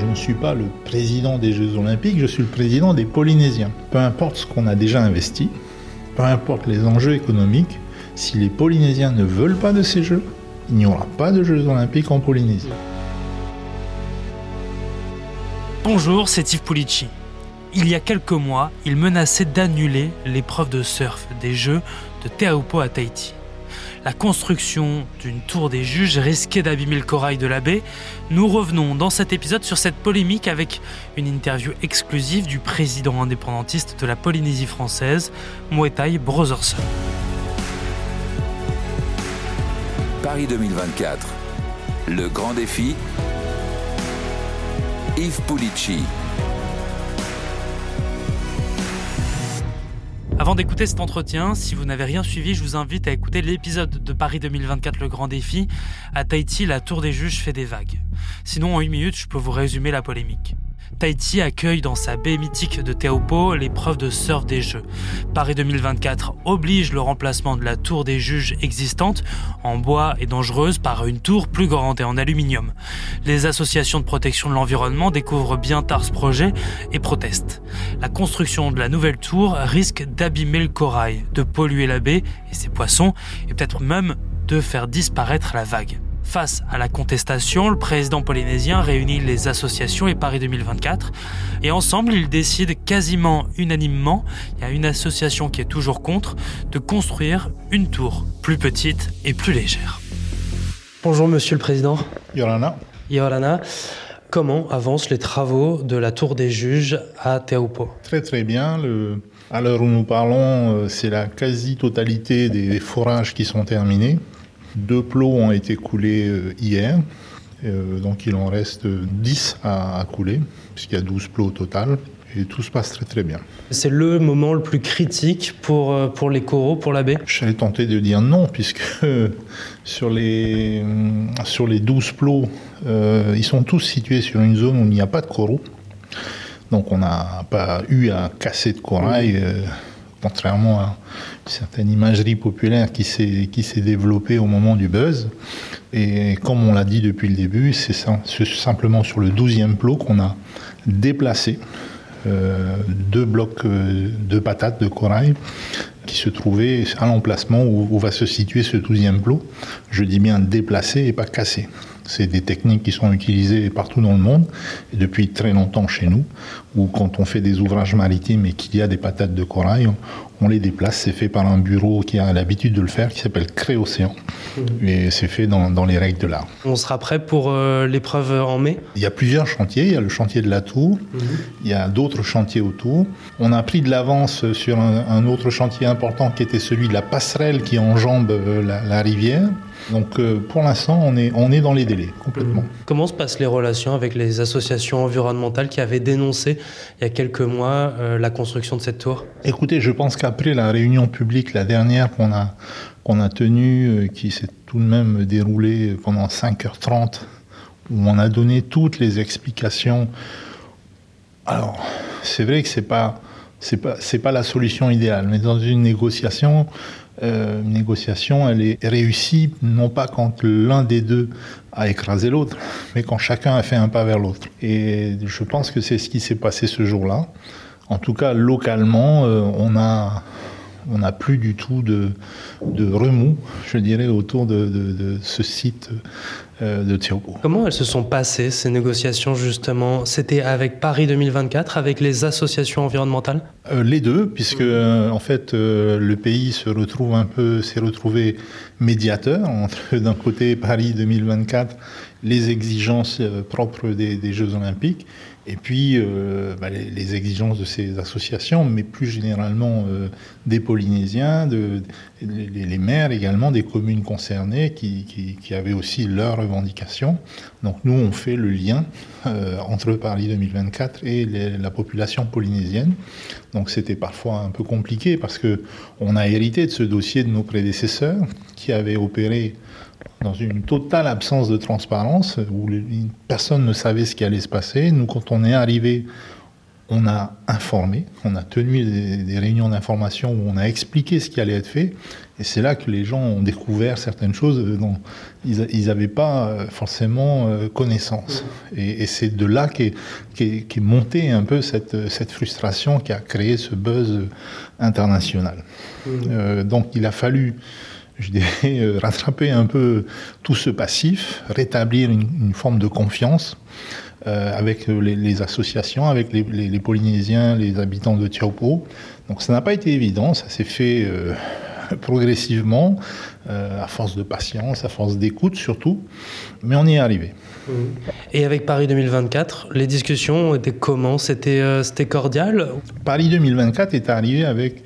Je ne suis pas le président des Jeux Olympiques, je suis le président des Polynésiens. Peu importe ce qu'on a déjà investi, peu importe les enjeux économiques, si les Polynésiens ne veulent pas de ces Jeux, il n'y aura pas de Jeux Olympiques en Polynésie. Bonjour, c'est Yves Pulici. Il y a quelques mois, il menaçait d'annuler l'épreuve de surf des Jeux de Teahupo'o à Tahiti. La construction d'une tour des juges risquait d'abîmer le corail de la baie. Nous revenons dans cet épisode sur cette polémique avec une interview exclusive du président indépendantiste de la Polynésie française, Moetai Brotherson. Paris 2024, le grand défi, Yves Pulici. Avant d'écouter cet entretien, si vous n'avez rien suivi, je vous invite à écouter l'épisode de Paris 2024, le grand défi. À Tahiti, la tour des juges fait des vagues. Sinon, en une minute, je peux vous résumer la polémique. Tahiti accueille dans sa baie mythique de Teahupo'o l'épreuve de surf des Jeux. Paris 2024 oblige le remplacement de la tour des juges existante, en bois et dangereuse, par une tour plus grande et en aluminium. Les associations de protection de l'environnement découvrent bien tard ce projet et protestent. La construction de la nouvelle tour risque d'abîmer le corail, de polluer la baie et ses poissons, et peut-être même de faire disparaître la vague. Face à la contestation, le président polynésien réunit les associations et Paris 2024. Et ensemble, ils décident quasiment unanimement, il y a une association qui est toujours contre, de construire une tour plus petite et plus légère. Bonjour Monsieur le Président. Yorana. Comment avancent les travaux de la tour des juges à Teahupo'o ? Très bien. À l'heure où nous parlons, c'est la quasi-totalité des forages qui sont terminés. 2 plots ont été coulés hier, donc il en reste 10 à couler, puisqu'il y a 12 plots au total, et tout se passe très bien. C'est le moment le plus critique pour les coraux, pour la baie ? J'allais tenter de dire non, puisque sur les 12 plots, ils sont tous situés sur une zone où il n'y a pas de coraux, donc on n'a pas eu à casser de corail. Contrairement à certaines imageries populaires qui s'est développée au moment du buzz. Et comme on l'a dit depuis le début, c'est simplement sur le 12e plot qu'on a déplacé 2 blocs de patates de corail qui se trouvaient à l'emplacement où va se situer ce 12e plot. Je dis bien déplacé et pas cassé. C'est des techniques qui sont utilisées partout dans le monde, et depuis très longtemps chez nous, où quand on fait des ouvrages maritimes et qu'il y a des patates de corail, on les déplace. C'est fait par un bureau qui a l'habitude de le faire, qui s'appelle Créocéan, et c'est fait dans les règles de l'art. On sera prêt pour l'épreuve en mai ? Il y a plusieurs chantiers. Il y a le chantier de la tour, il y a d'autres chantiers autour. On a pris de l'avance sur un autre chantier important qui était celui de la passerelle qui enjambe la rivière. Donc pour l'instant, on est dans les délais, complètement. Comment se passent les relations avec les associations environnementales qui avaient dénoncé il y a quelques mois la construction de cette tour ? Écoutez, je pense qu'après la réunion publique, la dernière qu'on a tenue, qui s'est tout de même déroulée pendant 5h30, où on a donné toutes les explications. Alors, c'est vrai que c'est pas la solution idéale, mais dans une négociation... Une négociation, elle est réussie non pas quand l'un des deux a écrasé l'autre, mais quand chacun a fait un pas vers l'autre. Et je pense que c'est ce qui s'est passé ce jour-là. En tout cas, localement, on n'a plus du tout de remous, je dirais, autour de ce site de Teahupo'o. Comment elles se sont passées, ces négociations, justement ? C'était avec Paris 2024, avec les associations environnementales ? Les deux, puisque, en fait, le pays s'est retrouvé médiateur entre, d'un côté, Paris 2024, les exigences propres des Jeux Olympiques, et puis les exigences de ces associations, mais plus généralement des Polynésiens, les maires également, des communes concernées qui avaient aussi leurs revendications. Donc nous, on fait le lien entre Paris 2024 et la population polynésienne. Donc c'était parfois un peu compliqué parce qu'on a hérité de ce dossier de nos prédécesseurs qui avaient opéré dans une totale absence de transparence, où personne ne savait ce qui allait se passer. Nous, quand on est arrivé on a informé, on a tenu des réunions d'information où on a expliqué ce qui allait être fait. Et c'est là que les gens ont découvert certaines choses dont ils n'avaient pas forcément connaissance. Et c'est de là qu'est montée un peu cette frustration qui a créé ce buzz international. Donc il a fallu, je dirais, rattraper un peu tout ce passif, rétablir une forme de confiance avec les associations, avec les Polynésiens, les habitants de Teahupo'o. Donc ça n'a pas été évident, ça s'est fait... progressivement, à force de patience, à force d'écoute surtout, mais on y est arrivé. Et avec Paris 2024, les discussions étaient comment ? C'était cordial ? Paris 2024 est arrivé avec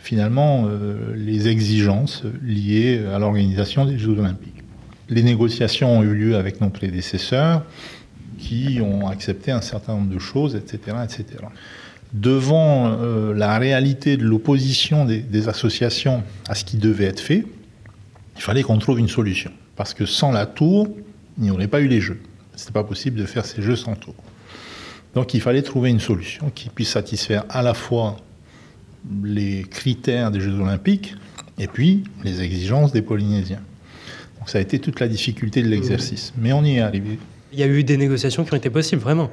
finalement les exigences liées à l'organisation des Jeux Olympiques. Les négociations ont eu lieu avec nos prédécesseurs qui ont accepté un certain nombre de choses, etc., etc. Devant la réalité de l'opposition des associations à ce qui devait être fait, il fallait qu'on trouve une solution. Parce que sans la tour, il n'y aurait pas eu les Jeux. C'était pas possible de faire ces Jeux sans tour. Donc il fallait trouver une solution qui puisse satisfaire à la fois les critères des Jeux Olympiques et puis les exigences des Polynésiens. Donc ça a été toute la difficulté de l'exercice. Mais on y est arrivé. Il y a eu des négociations qui ont été possibles, vraiment ?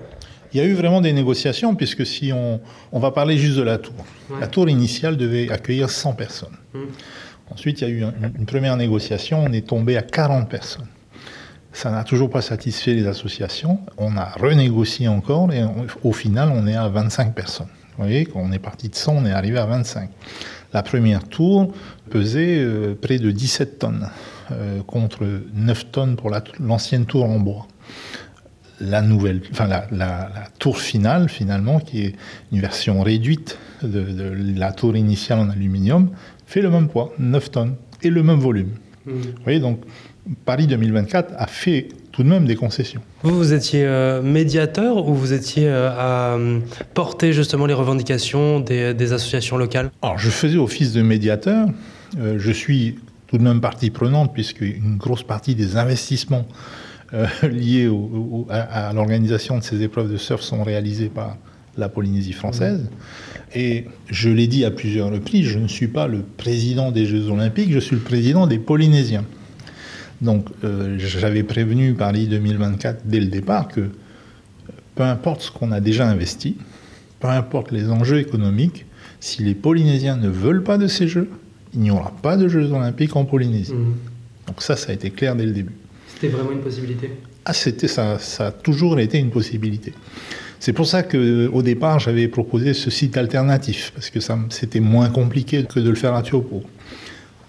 Il y a eu vraiment des négociations, puisque si on va parler juste de la tour. Ouais. La tour initiale devait accueillir 100 personnes. Ensuite, il y a eu une première négociation, on est tombé à 40 personnes. Ça n'a toujours pas satisfait les associations. On a renégocié encore et au final, on est à 25 personnes. Vous voyez, quand on est parti de 100, on est arrivé à 25. La première tour pesait près de 17 tonnes, contre 9 tonnes pour l'ancienne tour en bois. La tour finale, finalement, qui est une version réduite de la tour initiale en aluminium, fait le même poids, 9 tonnes, et le même volume. Vous voyez, donc Paris 2024 a fait tout de même des concessions. Vous étiez médiateur ou vous étiez à porter justement les revendications des associations locales ? Alors, je faisais office de médiateur. Je suis tout de même partie prenante, puisque une grosse partie des investissements liés à l'organisation de ces épreuves de surf sont réalisées par la Polynésie française. Et je l'ai dit à plusieurs reprises, je ne suis pas le président des Jeux Olympiques, je suis le président des Polynésiens. Donc j'avais prévenu Paris 2024 dès le départ que peu importe ce qu'on a déjà investi, peu importe les enjeux économiques, si les Polynésiens ne veulent pas de ces Jeux, il n'y aura pas de Jeux Olympiques en Polynésie. Donc ça a été clair dès le début. C'était vraiment une possibilité ? Ah, ça a toujours été une possibilité. C'est pour ça qu'au départ, j'avais proposé ce site alternatif, parce que c'était moins compliqué que de le faire à Teahupo'o.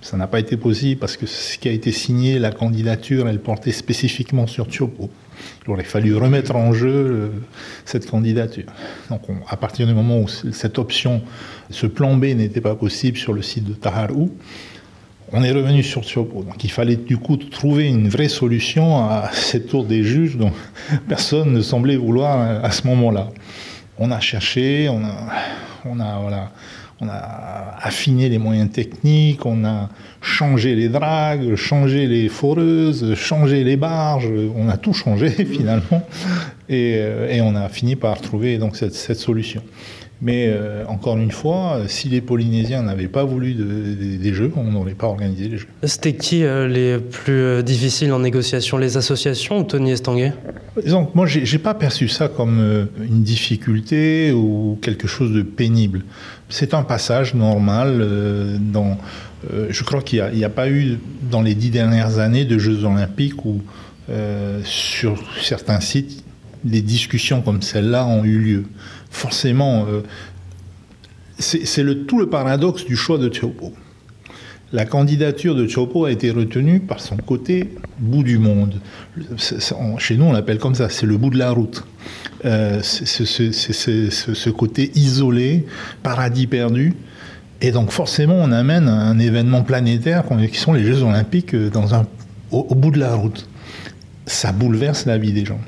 Ça n'a pas été possible, parce que ce qui a été signé, la candidature, elle portait spécifiquement sur Teahupo'o. Il aurait fallu remettre en jeu cette candidature. Donc, à partir du moment où cette option, ce plan B n'était pas possible sur le site de Taharou, on est revenu sur Teahupo'o. Donc il fallait du coup trouver une vraie solution à cette tour des juges dont personne ne semblait vouloir à ce moment-là. On a cherché, on a affiné les moyens techniques, on a changé les dragues, changé les foreuses, changé les barges, on a tout changé finalement. Et on a fini par trouver donc cette solution. Mais encore une fois, si les Polynésiens n'avaient pas voulu des Jeux, on n'aurait pas organisé les Jeux. C'était qui les plus difficiles en négociation ? Les associations ou Tony Estanguet ? Disons, moi, je n'ai pas perçu ça comme une difficulté ou quelque chose de pénible. C'est un passage normal. Je crois qu'il n'y a pas eu, dans les 10 dernières années, de Jeux Olympiques où, sur certains sites, des discussions comme celle-là ont eu lieu. Forcément, c'est tout le paradoxe du choix de Teahupo'o. La candidature de Teahupo'o a été retenue par son côté bout du monde. Chez nous, on l'appelle comme ça, c'est le bout de la route. Ce côté isolé, paradis perdu. Et donc forcément, on amène un événement planétaire qui sont les Jeux Olympiques au bout de la route. Ça bouleverse la vie des gens.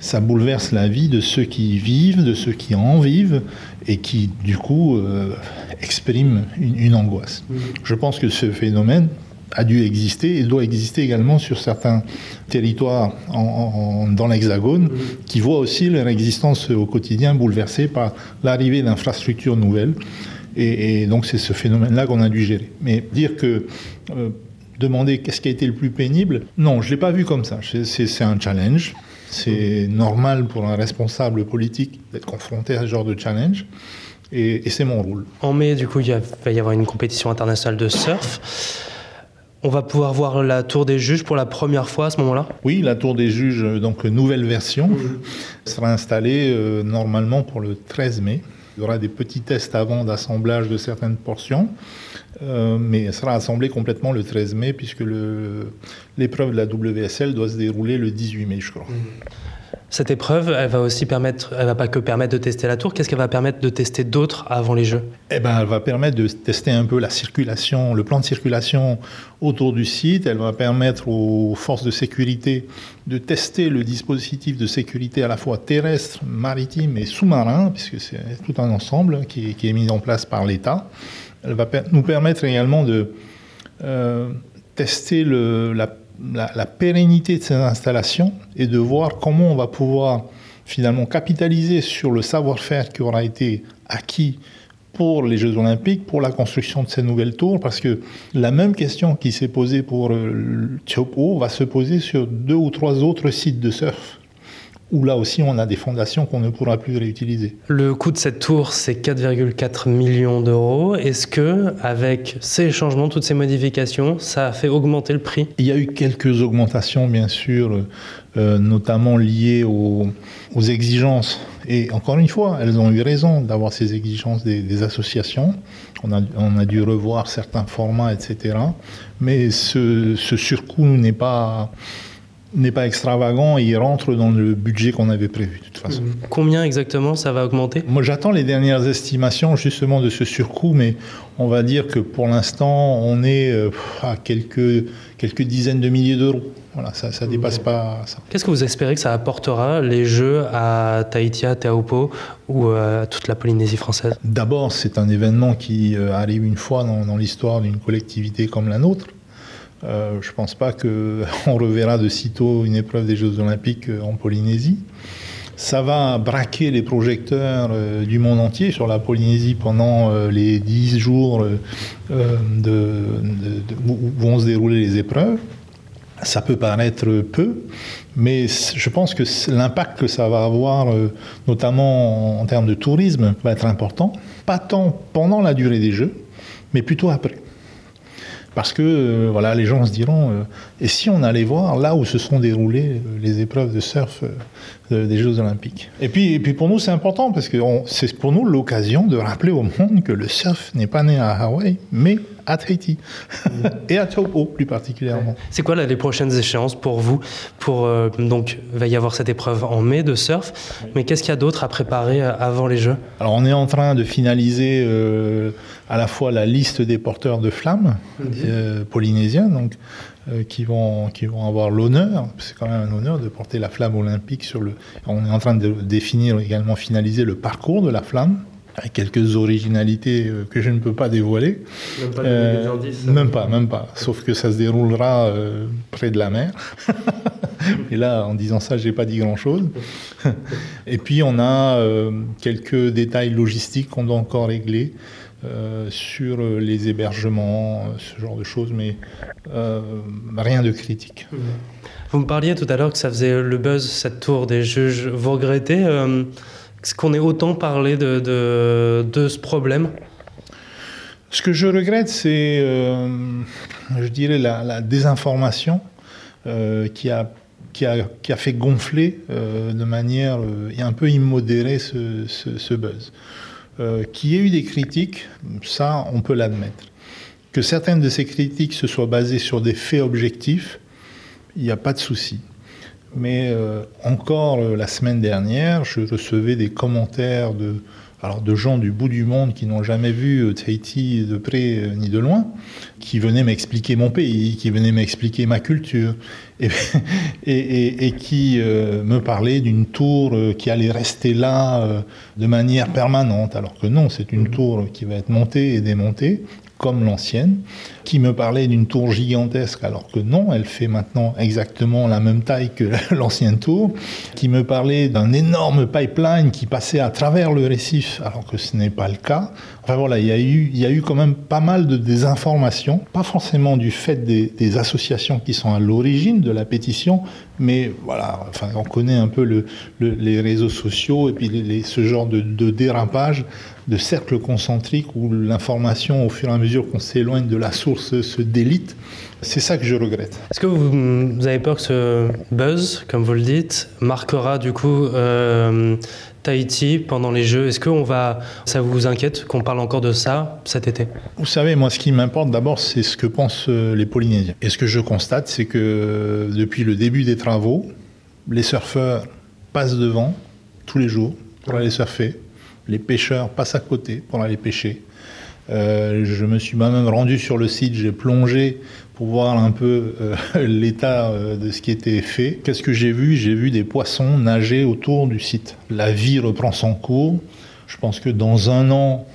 Ça bouleverse la vie de ceux qui y vivent, de ceux qui en vivent, et qui, du coup, expriment une angoisse. Je pense que ce phénomène a dû exister et doit exister également sur certains territoires dans l'Hexagone, qui voient aussi leur existence au quotidien bouleversée par l'arrivée d'infrastructures nouvelles. Et donc c'est ce phénomène-là qu'on a dû gérer. Mais dire que... demander qu'est-ce qui a été le plus pénible, non, je ne l'ai pas vu comme ça. C'est un challenge. C'est normal pour un responsable politique d'être confronté à ce genre de challenge. Et c'est mon rôle. En mai, du coup, il va y avoir une compétition internationale de surf. On va pouvoir voir la Tour des Juges pour la première fois à ce moment-là ? Oui, la Tour des Juges, donc nouvelle version, sera installée normalement pour le 13 mai. Il y aura des petits tests avant d'assemblage de certaines portions, mais elle sera assemblée complètement le 13 mai, puisque l'épreuve de la WSL doit se dérouler le 18 mai, je crois. Cette épreuve, elle va aussi permettre, elle va pas que permettre de tester la tour, qu'est-ce qu'elle va permettre de tester d'autres avant les Jeux ? Eh ben, elle va permettre de tester un peu la circulation, le plan de circulation autour du site, elle va permettre aux forces de sécurité de tester le dispositif de sécurité à la fois terrestre, maritime et sous-marin, puisque c'est tout un ensemble qui est mis en place par l'État. Elle va nous permettre également de tester la pérennité de ces installations et de voir comment on va pouvoir finalement capitaliser sur le savoir-faire qui aura été acquis pour les Jeux Olympiques, pour la construction de ces nouvelles tours, parce que la même question qui s'est posée pour Teahupo'o va se poser sur 2 ou 3 autres sites de surf, où là aussi on a des fondations qu'on ne pourra plus réutiliser. Le coût de cette tour, c'est 4,4 millions d'euros. Est-ce que, avec ces changements, toutes ces modifications, ça a fait augmenter le prix ? Il y a eu quelques augmentations, bien sûr, notamment liées aux exigences. Et encore une fois, elles ont eu raison d'avoir ces exigences des associations. On a dû revoir certains formats, etc. Mais ce surcoût n'est pas extravagant et il rentre dans le budget qu'on avait prévu de toute façon. Combien exactement ça va augmenter ? Moi, j'attends les dernières estimations justement de ce surcoût, mais on va dire que pour l'instant, on est à quelques dizaines de milliers d'euros. Voilà, ça dépasse pas ça. Qu'est-ce que vous espérez que ça apportera les Jeux à Tahiti, à Teahupo'o ou à toute la Polynésie française ? D'abord, c'est un événement qui arrive une fois dans l'histoire d'une collectivité comme la nôtre. Je ne pense pas qu'on reverra de sitôt une épreuve des Jeux Olympiques en Polynésie. Ça va braquer les projecteurs du monde entier sur la Polynésie pendant les 10 jours où vont se dérouler les épreuves. Ça peut paraître peu, mais je pense que l'impact que ça va avoir, notamment en termes de tourisme, va être important. Pas tant pendant la durée des Jeux, mais plutôt après. Parce que voilà, les gens se diront et si on allait voir là où se sont déroulées les épreuves de surf des Jeux Olympiques. Et puis pour nous c'est important parce que c'est pour nous l'occasion de rappeler au monde que le surf n'est pas né à Hawaï mais à Tahiti et à Teahupo'o plus particulièrement. C'est quoi là, les prochaines échéances pour vous ? Donc il va y avoir cette épreuve en mai de surf, mais qu'est-ce qu'il y a d'autre à préparer avant les Jeux ? Alors on est en train de finaliser à la fois la liste des porteurs de flammes polynésiens, donc qui vont avoir l'honneur, c'est quand même un honneur de porter la flamme olympique on est en train de définir également, finaliser le parcours de la flamme, avec quelques originalités que je ne peux pas dévoiler. Même pas le 2010 ? Même pas. Sauf que ça se déroulera près de la mer. Et là, en disant ça, je n'ai pas dit grand-chose. Et puis, on a quelques détails logistiques qu'on doit encore régler sur les hébergements, ce genre de choses, mais rien de critique. Vous me parliez tout à l'heure que ça faisait le buzz, cette tour des juges. Vous regrettez qu'on ait autant parlé de ce problème ? Ce que je regrette, c'est, je dirais, la désinformation qui a fait gonfler de manière un peu immodérée ce buzz. Qu'il y ait eu des critiques, ça, on peut l'admettre. Que certaines de ces critiques se soient basées sur des faits objectifs, il n'y a pas de souci. Mais encore la semaine dernière, je recevais des commentaires de gens du bout du monde qui n'ont jamais vu Tahiti de près ni de loin, qui venaient m'expliquer mon pays, qui venaient m'expliquer ma culture. et qui me parlait d'une tour qui allait rester là de manière permanente, alors que non, c'est une tour qui va être montée et démontée, comme l'ancienne, qui me parlait d'une tour gigantesque, alors que non, elle fait maintenant exactement la même taille que l'ancienne tour, qui me parlait d'un énorme pipeline qui passait à travers le récif, alors que ce n'est pas le cas. Enfin voilà, il y a eu quand même pas mal de désinformations, pas forcément du fait des associations qui sont à l'origine de la pétition, mais voilà, enfin, on connaît un peu les réseaux sociaux et puis ce genre de dérapage, de cercle concentrique où l'information, au fur et à mesure qu'on s'éloigne de la source, se délite. C'est ça que je regrette. Est-ce que vous avez peur que ce buzz, comme vous le dites, marquera du coup Tahiti pendant les Jeux? Est-ce que ça vous inquiète qu'on parle encore de ça cet été? Vous savez, moi, ce qui m'importe d'abord, c'est ce que pensent les Polynésiens. Et ce que je constate, c'est que depuis le début des travaux, les surfeurs passent devant tous les jours pour aller surfer. Les pêcheurs passent à côté pour aller pêcher. Je me suis moi-même rendu sur le site, j'ai plongé pour voir un peu l'état de ce qui était fait. Qu'est-ce que j'ai vu? J'ai vu des poissons nager autour du site. La vie reprend son cours. Je pense que dans un an,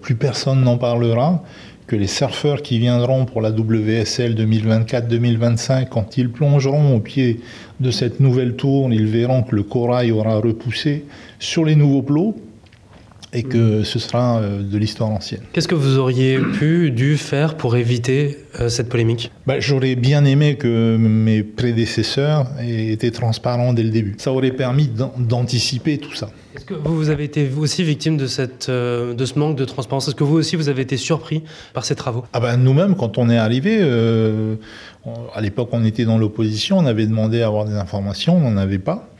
plus personne n'en parlera. Que les surfeurs qui viendront pour la WSL 2024-2025, quand ils plongeront au pied de cette nouvelle tour, ils verront que le corail aura repoussé sur les nouveaux plots, et que ce sera de l'histoire ancienne. Qu'est-ce que vous auriez dû faire pour éviter cette polémique? J'aurais bien aimé que mes prédécesseurs étaient transparents dès le début. Ça aurait permis d'anticiper tout ça. Est-ce que vous avez été aussi victime de ce manque de transparence? Est-ce que vous aussi, vous avez été surpris par ces travaux? Nous-mêmes, quand on est arrivés, à l'époque, on était dans l'opposition, on avait demandé à avoir des informations, on n'en avait pas.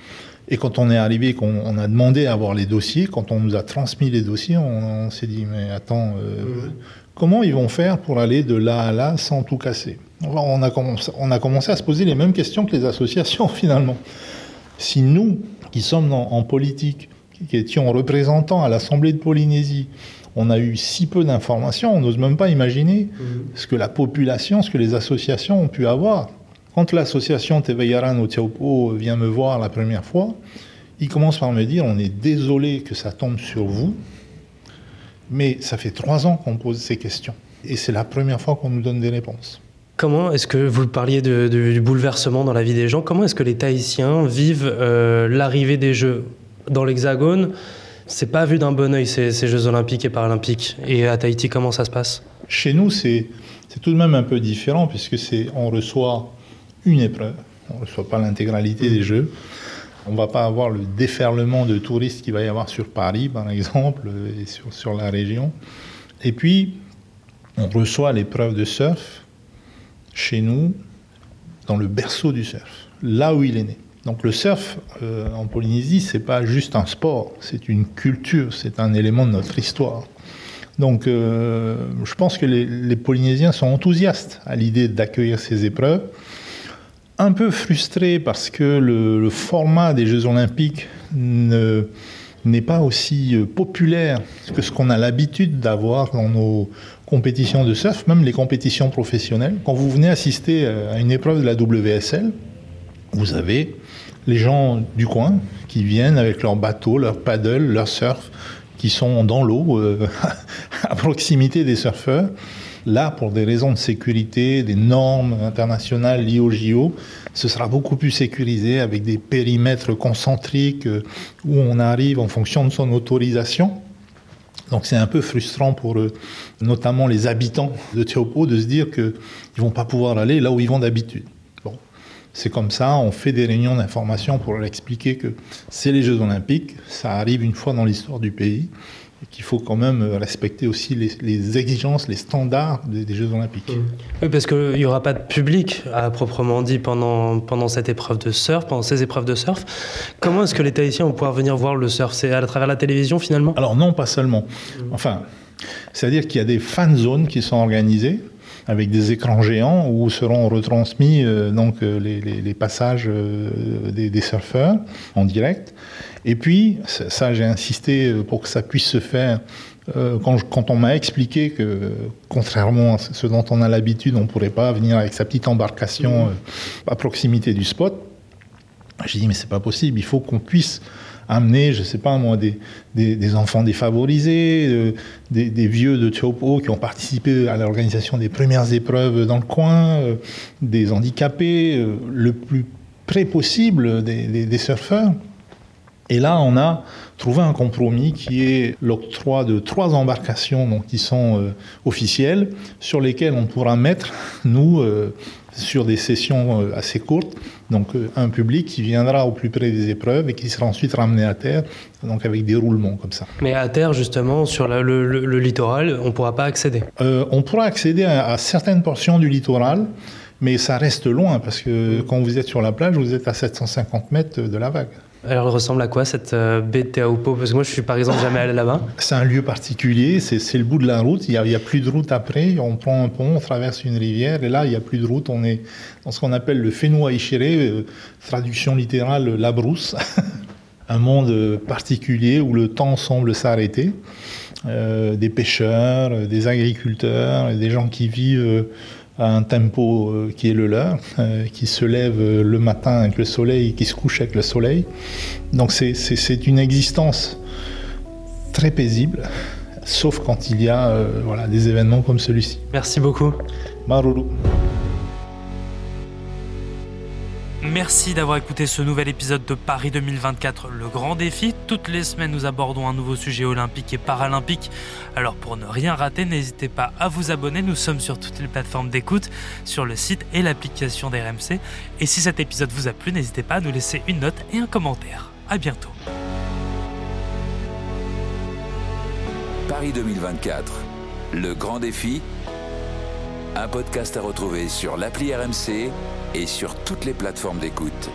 Et quand on est arrivé, qu'on a demandé à avoir les dossiers, quand on nous a transmis les dossiers, on s'est dit, mais attends, comment ils vont faire pour aller de là à là sans tout casser? On a commencé à se poser les mêmes questions que les associations, finalement. Si nous, qui sommes en politique, qui étions représentants à l'Assemblée de Polynésie, on a eu si peu d'informations, on n'ose même pas imaginer ce que la population, ce que les associations ont pu avoir. Quand l'association Tevayaran au Teahupo'o vient me voir la première fois, il commence par me dire « On est désolé que ça tombe sur vous, mais ça fait 3 ans qu'on pose ces questions. Et c'est la première fois qu'on nous donne des réponses. » Comment est-ce que vous parliez du bouleversement dans la vie des gens? Comment est-ce que les Tahitiens vivent l'arrivée des Jeux dans l'Hexagone? C'est pas vu d'un bon œil ces Jeux olympiques et paralympiques. Et à Tahiti, comment ça se passe? Chez nous, c'est tout de même un peu différent puisque on reçoit une épreuve, on ne reçoit pas l'intégralité des Jeux, on ne va pas avoir le déferlement de touristes qu'il va y avoir sur Paris, par exemple, et sur la région. Et puis, on reçoit l'épreuve de surf, chez nous, dans le berceau du surf, là où il est né. Donc le surf, en Polynésie, ce n'est pas juste un sport, c'est une culture, c'est un élément de notre histoire. Donc je pense que les Polynésiens sont enthousiastes à l'idée d'accueillir ces épreuves, un peu frustré parce que le format des Jeux Olympiques n'est pas aussi populaire que ce qu'on a l'habitude d'avoir dans nos compétitions de surf, même les compétitions professionnelles. Quand vous venez assister à une épreuve de la WSL, vous avez les gens du coin qui viennent avec leur bateau, leur paddle, leur surf, qui sont dans l'eau, à proximité des surfeurs. Là, pour des raisons de sécurité, des normes internationales liées au JO, ce sera beaucoup plus sécurisé avec des périmètres concentriques où on arrive en fonction de son autorisation. Donc c'est un peu frustrant pour notamment les habitants de Teahupo'o de se dire qu'ils ne vont pas pouvoir aller là où ils vont d'habitude. Bon, c'est comme ça, on fait des réunions d'information pour leur expliquer que c'est les Jeux Olympiques, ça arrive une fois dans l'histoire du pays. Et qu'il faut quand même respecter aussi les exigences, les standards des Jeux Olympiques. Oui, parce qu'il n'y aura pas de public, à proprement dit, pendant cette épreuve de surf, pendant ces épreuves de surf. Comment est-ce que les Tahitiens vont pouvoir venir voir le surf? C'est à travers la télévision, finalement? Alors non, pas seulement. Enfin, c'est-à-dire qu'il y a des fan zones qui sont organisées, avec des écrans géants où seront retransmis les passages des surfeurs en direct. Et puis, ça j'ai insisté pour que ça puisse se faire Quand on m'a expliqué que, contrairement à ce dont on a l'habitude, on ne pourrait pas venir avec sa petite embarcation à proximité du spot, j'ai dit mais c'est pas possible, il faut qu'on puisse amener, je sais pas moi, des enfants défavorisés, des vieux de Teahupo'o qui ont participé à l'organisation des premières épreuves dans le coin, des handicapés, le plus près possible des surfeurs. Et là, on a trouvé un compromis qui est l'octroi de 3 embarcations donc, qui sont officielles, sur lesquelles on pourra mettre, nous, sur des sessions assez courtes, donc un public qui viendra au plus près des épreuves et qui sera ensuite ramené à terre, donc avec des roulements comme ça. Mais à terre, justement, sur le littoral, on ne pourra pas accéder. On pourra accéder à certaines portions du littoral, mais ça reste loin, parce que quand vous êtes sur la plage, vous êtes à 750 mètres de la vague. Alors, elle ressemble à quoi, cette baie de Teahupo'o ? Parce que moi, je suis par exemple jamais allé là-bas. C'est un lieu particulier, c'est le bout de la route, il n'y a plus de route après, on prend un pont, on traverse une rivière, et là, il n'y a plus de route, on est dans ce qu'on appelle le fenua aihere, traduction littérale, la brousse. Un monde particulier où le temps semble s'arrêter. Des pêcheurs, des agriculteurs, des gens qui vivent... à un tempo qui est le leur, qui se lève le matin avec le soleil, qui se couche avec le soleil. Donc c'est une existence très paisible, sauf quand il y a des événements comme celui-ci. Merci beaucoup. Maruru. Merci d'avoir écouté ce nouvel épisode de Paris 2024, le grand défi. Toutes les semaines, nous abordons un nouveau sujet olympique et paralympique. Alors pour ne rien rater, n'hésitez pas à vous abonner. Nous sommes sur toutes les plateformes d'écoute, sur le site et l'application d'RMC. Et si cet épisode vous a plu, n'hésitez pas à nous laisser une note et un commentaire. À bientôt. Paris 2024, le grand défi. Un podcast à retrouver sur l'appli RMC et sur toutes les plateformes d'écoute.